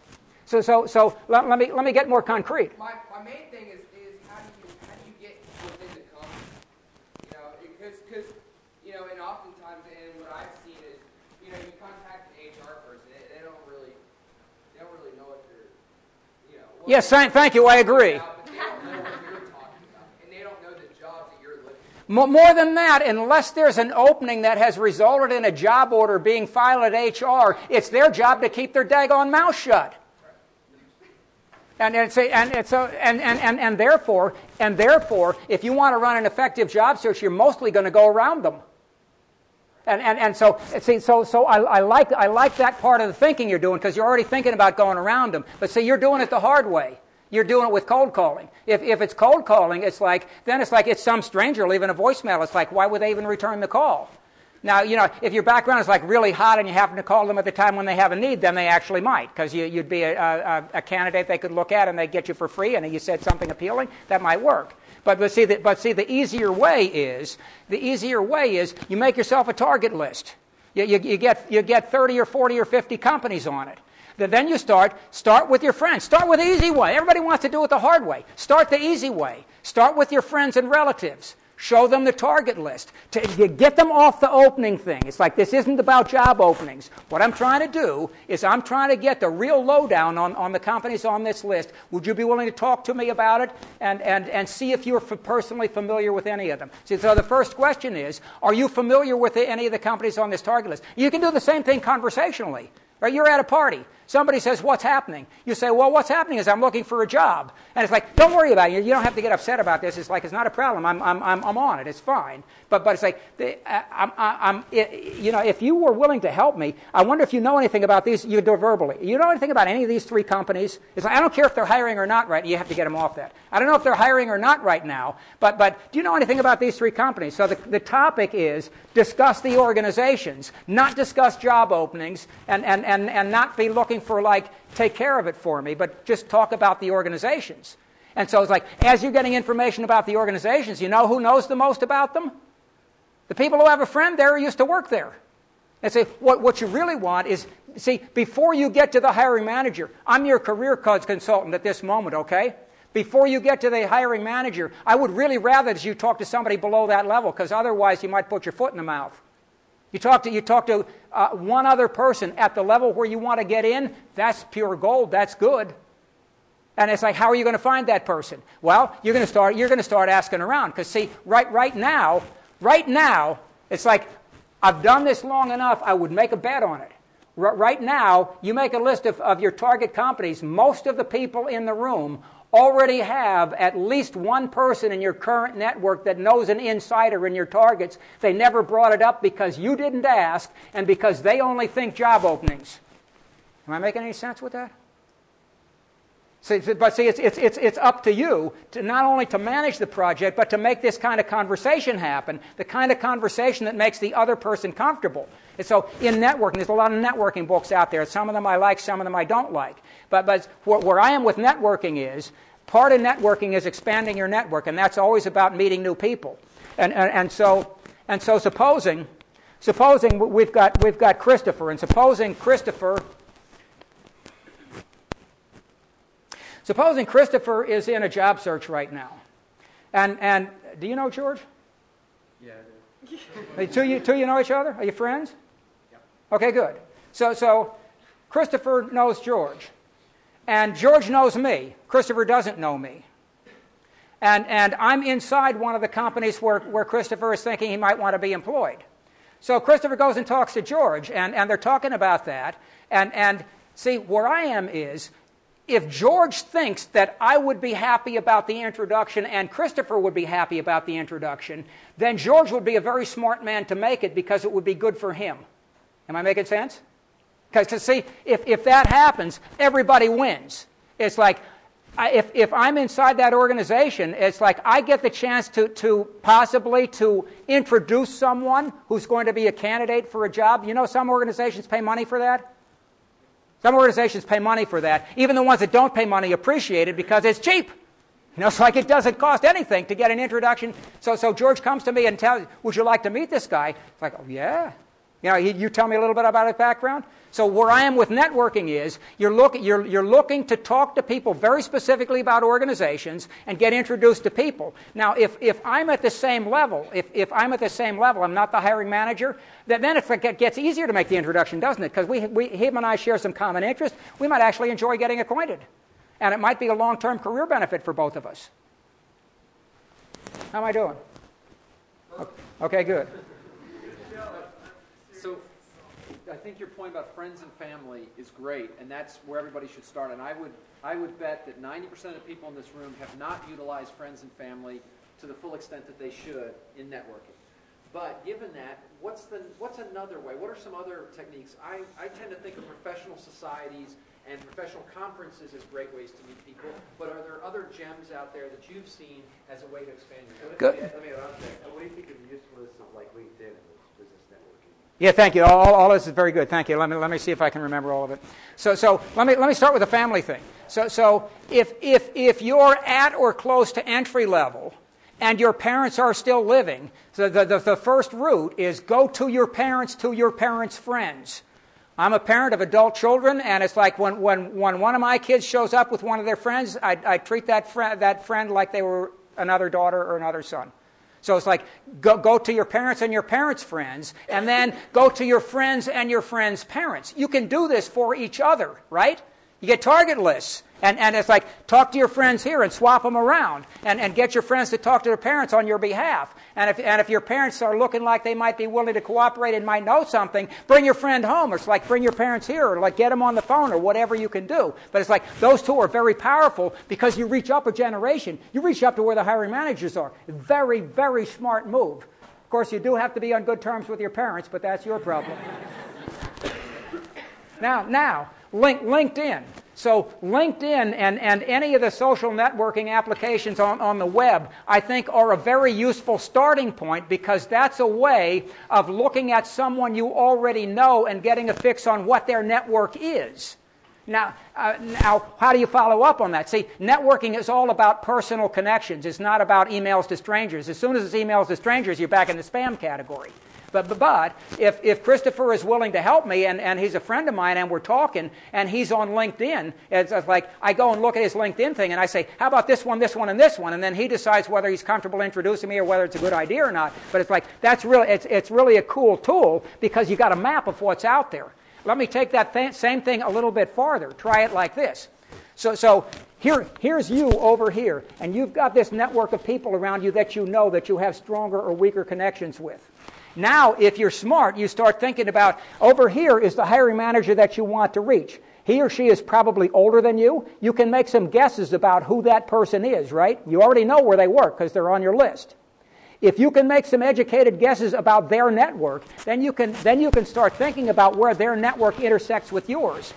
So, so, so let, let me let me get more concrete. My, my main thing is, is how, do you, how do you get within the company? You know, because, because, you know, and oftentimes, and what I've seen is, you know, you contact an H R person, they, they don't really they don't really know what they're. Yes, thank you. I agree. More than that, unless there's an opening that has resulted in a job order being filed at H R, it's their job to keep their daggone mouth shut. And and and so and and and therefore and therefore, if you want to run an effective job search, you're mostly going to go around them. And and and so see so so I, I like I like that part of the thinking you're doing, because you're already thinking about going around them. But see, you're doing it the hard way. You're doing it with cold calling. If if it's cold calling, it's like then it's like it's some stranger leaving a voicemail. It's like, why would they even return the call? Now, you know, if your background is like really hot and you happen to call them at the time when they have a need, then they actually might, because you, you'd be a, a, a candidate they could look at and they'd get you for free, and you said something appealing that might work. But, but see, the, but see, the easier way is the easier way is you make yourself a target list. You, you, you get you get thirty or forty or fifty companies on it. Then you start start with your friends. Start with the easy way. Everybody wants to do it the hard way. Start the easy way. Start with your friends and relatives. Show them the target list. To get them off the opening thing. It's like, this isn't about job openings. What I'm trying to do is I'm trying to get the real lowdown on, on the companies on this list. Would you be willing to talk to me about it and, and, and see if you're f- personally familiar with any of them? See, so the first question is, are you familiar with the, any of the companies on this target list? You can do the same thing conversationally. Right? You're at a party. Somebody says, what's happening? You say, well, what's happening is I'm looking for a job. And it's like, don't worry about it. You don't have to get upset about this. It's like, it's not a problem. I'm I'm, I'm, I'm on it. It's fine. But but it's like, I'm, I'm, you know, if you were willing to help me, I wonder if you know anything about these. You do verbally. You know anything about any of these three companies? It's like, I don't care if they're hiring or not right now. You have to get them off that. I don't know if they're hiring or not right now, but, but do you know anything about these three companies? So the, the topic is discuss the organizations, not discuss job openings, and, and, and, and not be looking for, like, take care of it for me, but just talk about the organizations. And so it's like, as you're getting information about the organizations, you know who knows the most about them? The people who have a friend there who used to work there. And say, what, what you really want is, see, before you get to the hiring manager, I'm your career coach consultant at this moment, okay? Before you get to the hiring manager, I would really rather that you talk to somebody below that level, because otherwise you might put your foot in the mouth. You talk to you talk to uh, one other person at the level where you want to get in. That's pure gold. That's good. And it's like, how are you going to find that person? Well, you're going to start you're going to start asking around, because see, right right now, right now, it's like, I've done this long enough. I would make a bet on it. R- right now, you make a list of, of your target companies. Most of the people in the room already have at least one person in your current network that knows an insider in your targets. They never brought it up because you didn't ask and because they only think job openings. Am I making any sense with that? So, but see, it's, it's, it's, it's up to you to not only to manage the project, but to make this kind of conversation happen, the kind of conversation that makes the other person comfortable. And so in networking, there's a lot of networking books out there. Some of them I like, some of them I don't like. But, but where I am with networking is, part of networking is expanding your network, and that's always about meeting new people. And, and, and, so, and so supposing, supposing we've got, we've got Christopher, and supposing Christopher... Supposing Christopher is in a job search right now, and and do you know George? Yeah, I do. Hey, two you two you know each other? Are you friends? Yeah. Okay, good. So so Christopher knows George, and George knows me. Christopher doesn't know me, and and I'm inside one of the companies where where Christopher is thinking he might want to be employed. So Christopher goes and talks to George, and and they're talking about that, and and see where I am is. If George thinks that I would be happy about the introduction and Christopher would be happy about the introduction, then George would be a very smart man to make it because it would be good for him. Am I making sense? Because to see, if, if that happens, everybody wins. It's like, I, if, if I'm inside that organization, it's like I get the chance to, to possibly to introduce someone who's going to be a candidate for a job. You know, some organizations pay money for that. Some organizations pay money for that. Even the ones that don't pay money appreciate it because it's cheap. You know, it's like it doesn't cost anything to get an introduction. So, so George comes to me and tells, "Would you like to meet this guy?" It's like, "Oh yeah." You know, you tell me a little bit about his background. So where I am with networking is you're look you're you're looking to talk to people very specifically about organizations and get introduced to people. Now, if if I'm at the same level, if if I'm at the same level, I'm not the hiring manager. Then then it gets easier to make the introduction, doesn't it? Because we we him and I share some common interest. We might actually enjoy getting acquainted, and it might be a long-term career benefit for both of us. How am I doing? Okay, good. So I think your point about friends and family is great, and that's where everybody should start. And I would I would bet that ninety percent of the people in this room have not utilized friends and family to the full extent that they should in networking. But given that, what's the what's another way? What are some other techniques? I, I tend to think of professional societies and professional conferences as great ways to meet people, but are there other gems out there that you've seen as a way to expand your network? Let me add on to that. What do you think of usefulness of like LinkedIn? Yeah, thank you. All, all this is very good. Thank you. Let me let me see if I can remember all of it. So so let me let me start with the family thing. So so if if if you're at or close to entry level and your parents are still living, so the the, the first route is go to your parents to your parents' friends. I'm a parent of adult children, and it's like when, when, when one of my kids shows up with one of their friends, I I treat that friend that friend like they were another daughter or another son. So it's like go, go to your parents and your parents' friends, and then go to your friends and your friends' parents. You can do this for each other, right? You get target lists, and, and it's like talk to your friends here and swap them around, and, and get your friends to talk to their parents on your behalf. And if, and if your parents are looking like they might be willing to cooperate and might know something, bring your friend home. It's like bring your parents here, or like get them on the phone, or whatever you can do. But it's like those two are very powerful because you reach up a generation. You reach up to where the hiring managers are. Very, very smart move. Of course, you do have to be on good terms with your parents, but that's your problem. Now, now. Link, LinkedIn. So LinkedIn and, and any of the social networking applications on, on the web, I think, are a very useful starting point because that's a way of looking at someone you already know and getting a fix on what their network is. Now, uh, now, how do you follow up on that? See, networking is all about personal connections. It's not about emails to strangers. As soon as it's emails to strangers, you're back in the spam category. But, but if, if Christopher is willing to help me and, and he's a friend of mine and we're talking and he's on LinkedIn, it's, it's like I go and look at his LinkedIn thing and I say, how about this one, this one, and this one? And then he decides whether he's comfortable introducing me or whether it's a good idea or not. But it's like that's really it's, it's really a cool tool because you've got a map of what's out there. Let me take that th- same thing a little bit farther. Try it like this. So, so here, here's you over here, and you've got this network of people around you that you know that you have stronger or weaker connections with. Now, if you're smart, you start thinking about, over here is the hiring manager that you want to reach. He or she is probably older than you. You can make some guesses about who that person is, right? You already know where they work because they're on your list. If you can make some educated guesses about their network, then you can, then you can start thinking about where their network intersects with yours.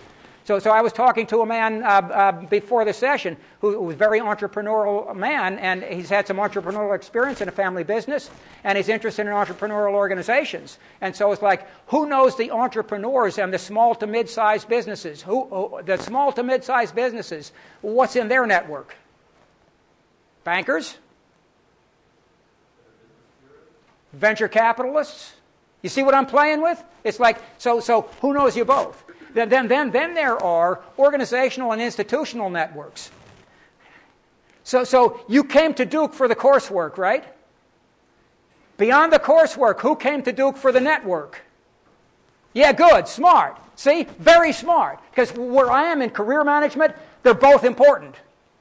So, so I was talking to a man uh, uh, before the session who, who was a very entrepreneurial man, and he's had some entrepreneurial experience in a family business, and he's interested in entrepreneurial organizations. And so it's like, who knows the entrepreneurs and the small to mid-sized businesses? Who, who the small to mid-sized businesses? What's in their network? Bankers? Venture capitalists? You see what I'm playing with? It's like, so, so who knows you both? Then, then, then, then there are organizational and institutional networks. So, so you came to Duke for the coursework, right? Beyond the coursework, who came to Duke for the network? Yeah, good, smart. See, very smart. Because where I am in career management, they're both important.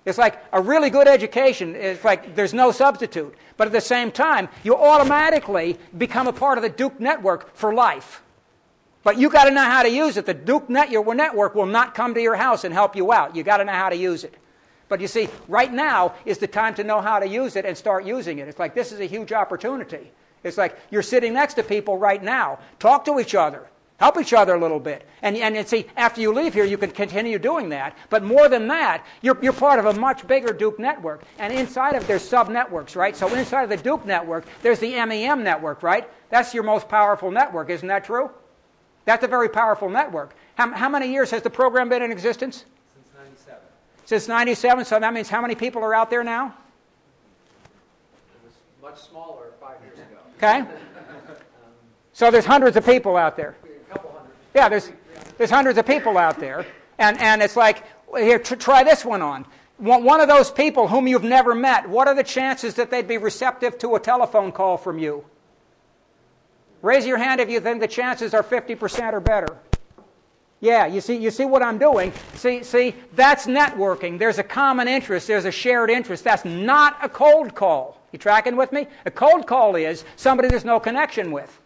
It's like a really good education. It's like there's no substitute. But at the same time, you automatically become a part of the Duke network for life. But you got to know how to use it. The Duke net, your network will not come to your house and help you out. You got to know how to use it. But you see, right now is the time to know how to use it and start using it. It's like this is a huge opportunity. It's like you're sitting next to people right now. Talk to each other. Help each other a little bit. And, and, and see, after you leave here, you can continue doing that. But more than that, you're, you're part of a much bigger Duke network. And inside of there's sub-networks, right? So inside of the Duke network, there's the M E M network, right? That's your most powerful network. Isn't that true? That's a very powerful network. How, how many years has the program been in existence? Since ninety-seven. Since ninety-seven. So that means how many people are out there now? It was much smaller five years ago. Okay. um, so there's hundreds of people out there. Yeah, there's there's hundreds of people out there, and and it's like, here, tr- try this one on. One of those people whom you've never met, what are the chances that they'd be receptive to a telephone call from you? Raise your hand if you think the chances are fifty percent or better. Yeah, you see, you see what I'm doing. See, see, that's networking. There's a common interest. There's a shared interest. That's not a cold call. You tracking with me? A cold call is somebody there's no connection with.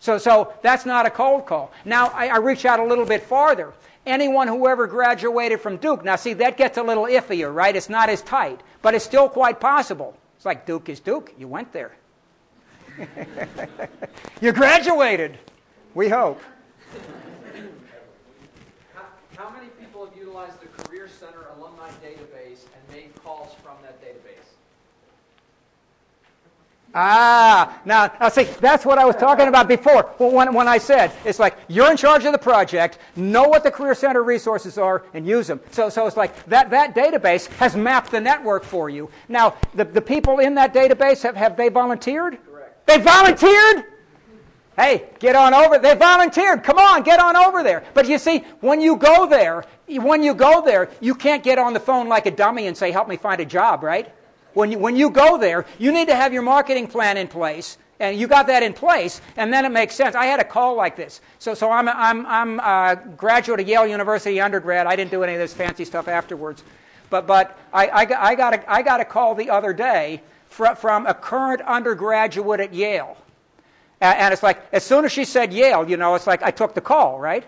So, so that's not a cold call. Now, I, I reach out a little bit farther. Anyone who ever graduated from Duke, now see, that gets a little iffier, right? It's not as tight, but it's still quite possible. It's like Duke is Duke. You went there. You graduated, we hope. How, how many people have utilized the Career Center alumni database and made calls from that database? Ah, now, now see, that's what I was talking about before when, when I said, it's like, you're in charge of the project, know what the Career Center resources are, and use them. So so it's like, that, that database has mapped the network for you. Now, the, the people in that database, have, have they volunteered? Correct. They volunteered? Hey, get on over. They volunteered. Come on, get on over there. But you see, when you go there, when you go there, you can't get on the phone like a dummy and say, help me find a job, right? When you, when you go there, you need to have your marketing plan in place, and you got that in place, and then it makes sense. I had a call like this. So so I'm I'm I'm a graduate of Yale University, undergrad. I didn't do any of this fancy stuff afterwards, but but I I got I got a, I got a call the other day from from a current undergraduate at Yale, and, and it's like as soon as she said Yale, you know, it's like I took the call, right?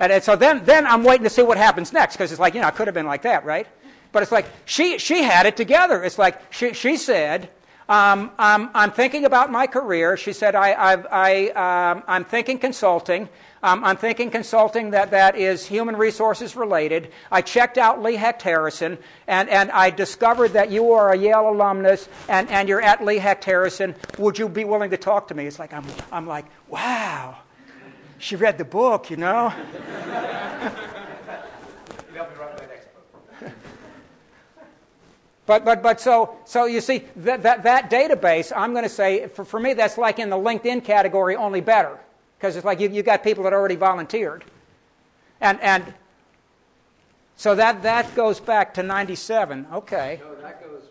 And, and so then then I'm waiting to see what happens next because it's like you know it could have been like that, right? But it's like she she had it together. It's like she she said, um, um, I'm thinking about my career. She said, I I I um, I'm thinking consulting. Um, I'm thinking consulting that, that is human resources related. I checked out Lee Hecht Harrison, and, and I discovered that you are a Yale alumnus, and, and you're at Lee Hecht Harrison. Would you be willing to talk to me? It's like I'm I'm like wow. She read the book, you know. But but but so so you see that that, that database I'm going to say for, for me that's like in the LinkedIn category only better because it's like you you got people that already volunteered, and and so that that goes back to ninety-seven. Okay. No, that goes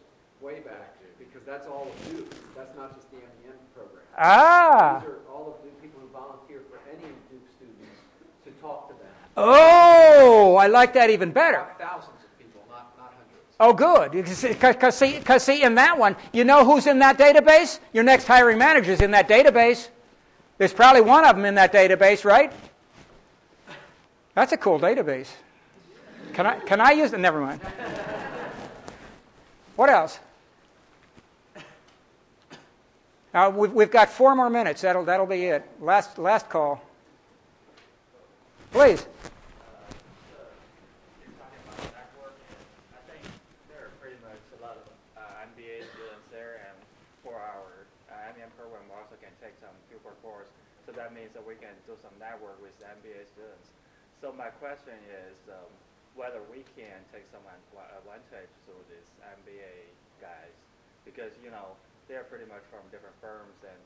way back because that's all of Duke. That's not just the M E M program. Ah. These are all of Duke people who volunteer for any of Duke students to talk to them. Oh, I like that even better. Thousands. Oh, good. Because see, see, in that one, you know who's in that database? Your next hiring manager is in that database. There's probably one of them in that database, right? That's a cool database. Can I can I use it? Never mind. What else? Uh, we've we've got four more minutes. That'll that'll be it. Last last call. Please. that means that we can do some network with M B A students. So my question is um, whether we can take some advantage through these M B A guys, because you know they're pretty much from different firms, and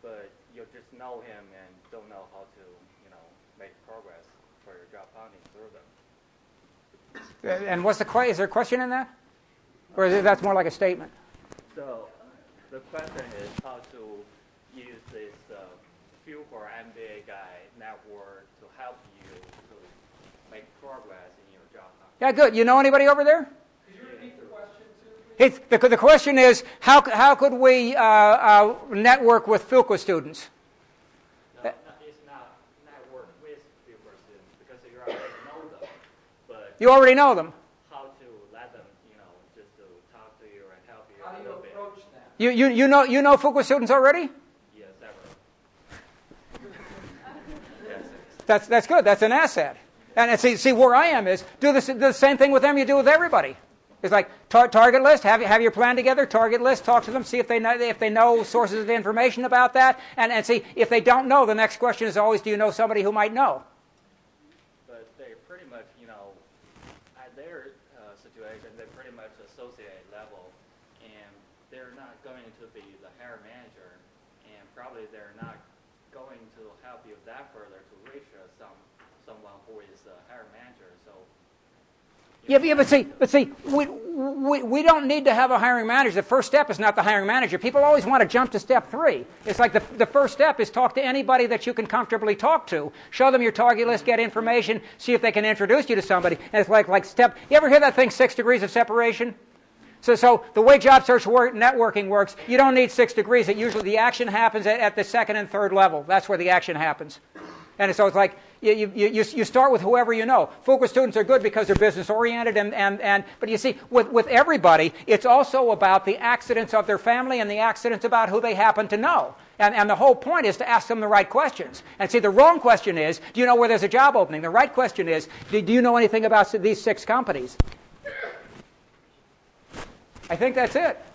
but you just know him and don't know how to you know make progress for your job hunting through them. And what's the qu is there a question in that, or is it, that's more like a statement? So the question is how to use this uh, Fuqua M B A guy network to help you to make progress in your job hunting. Yeah, good. You know anybody over there? Could you repeat the question? It's, the, the question is, how, how could we uh, uh, network with Fuqua students? No, no, it's not network with Fuqua students, because you already know them. But you already know them. How to let them, you know, just to talk to you and help you how a little you bit. How do you approach that? You, you, you, know, you know Fuqua students already? Yes, several. Yes. That's, that's good. That's an asset. And, and see, see, where I am is, do, this, do the same thing with them you do with everybody. It's like tar target list. Have have your plan together. Target list. Talk to them. See if they know if they know sources of information about that. And and see if they don't know. The next question is always, do you know somebody who might know? But they pretty much, you know, at their uh, situation, they're pretty much associate level, and they're not going to be the hiring manager, and probably they're not going to help you that further to reach uh, some someone who is the hiring manager. So. Yeah, but, yeah, but see, but see, we, we we don't need to have a hiring manager. The first step is not the hiring manager. People always want to jump to step three. It's like the the first step is talk to anybody that you can comfortably talk to. Show them your target list, get information, see if they can introduce you to somebody. And it's like like step. You ever hear that thing, six degrees of separation? So so the way job search work, networking works, you don't need six degrees. It usually the action happens at, at the second and third level. That's where the action happens. And so it's like. You, you, you, you start with whoever you know. Fuqua students are good because they're business-oriented, and, and, and but you see, with, with everybody, it's also about the accidents of their family and the accidents about who they happen to know. And, and the whole point is to ask them the right questions. And see, the wrong question is, do you know where there's a job opening? The right question is, do, do you know anything about these six companies? I think that's it.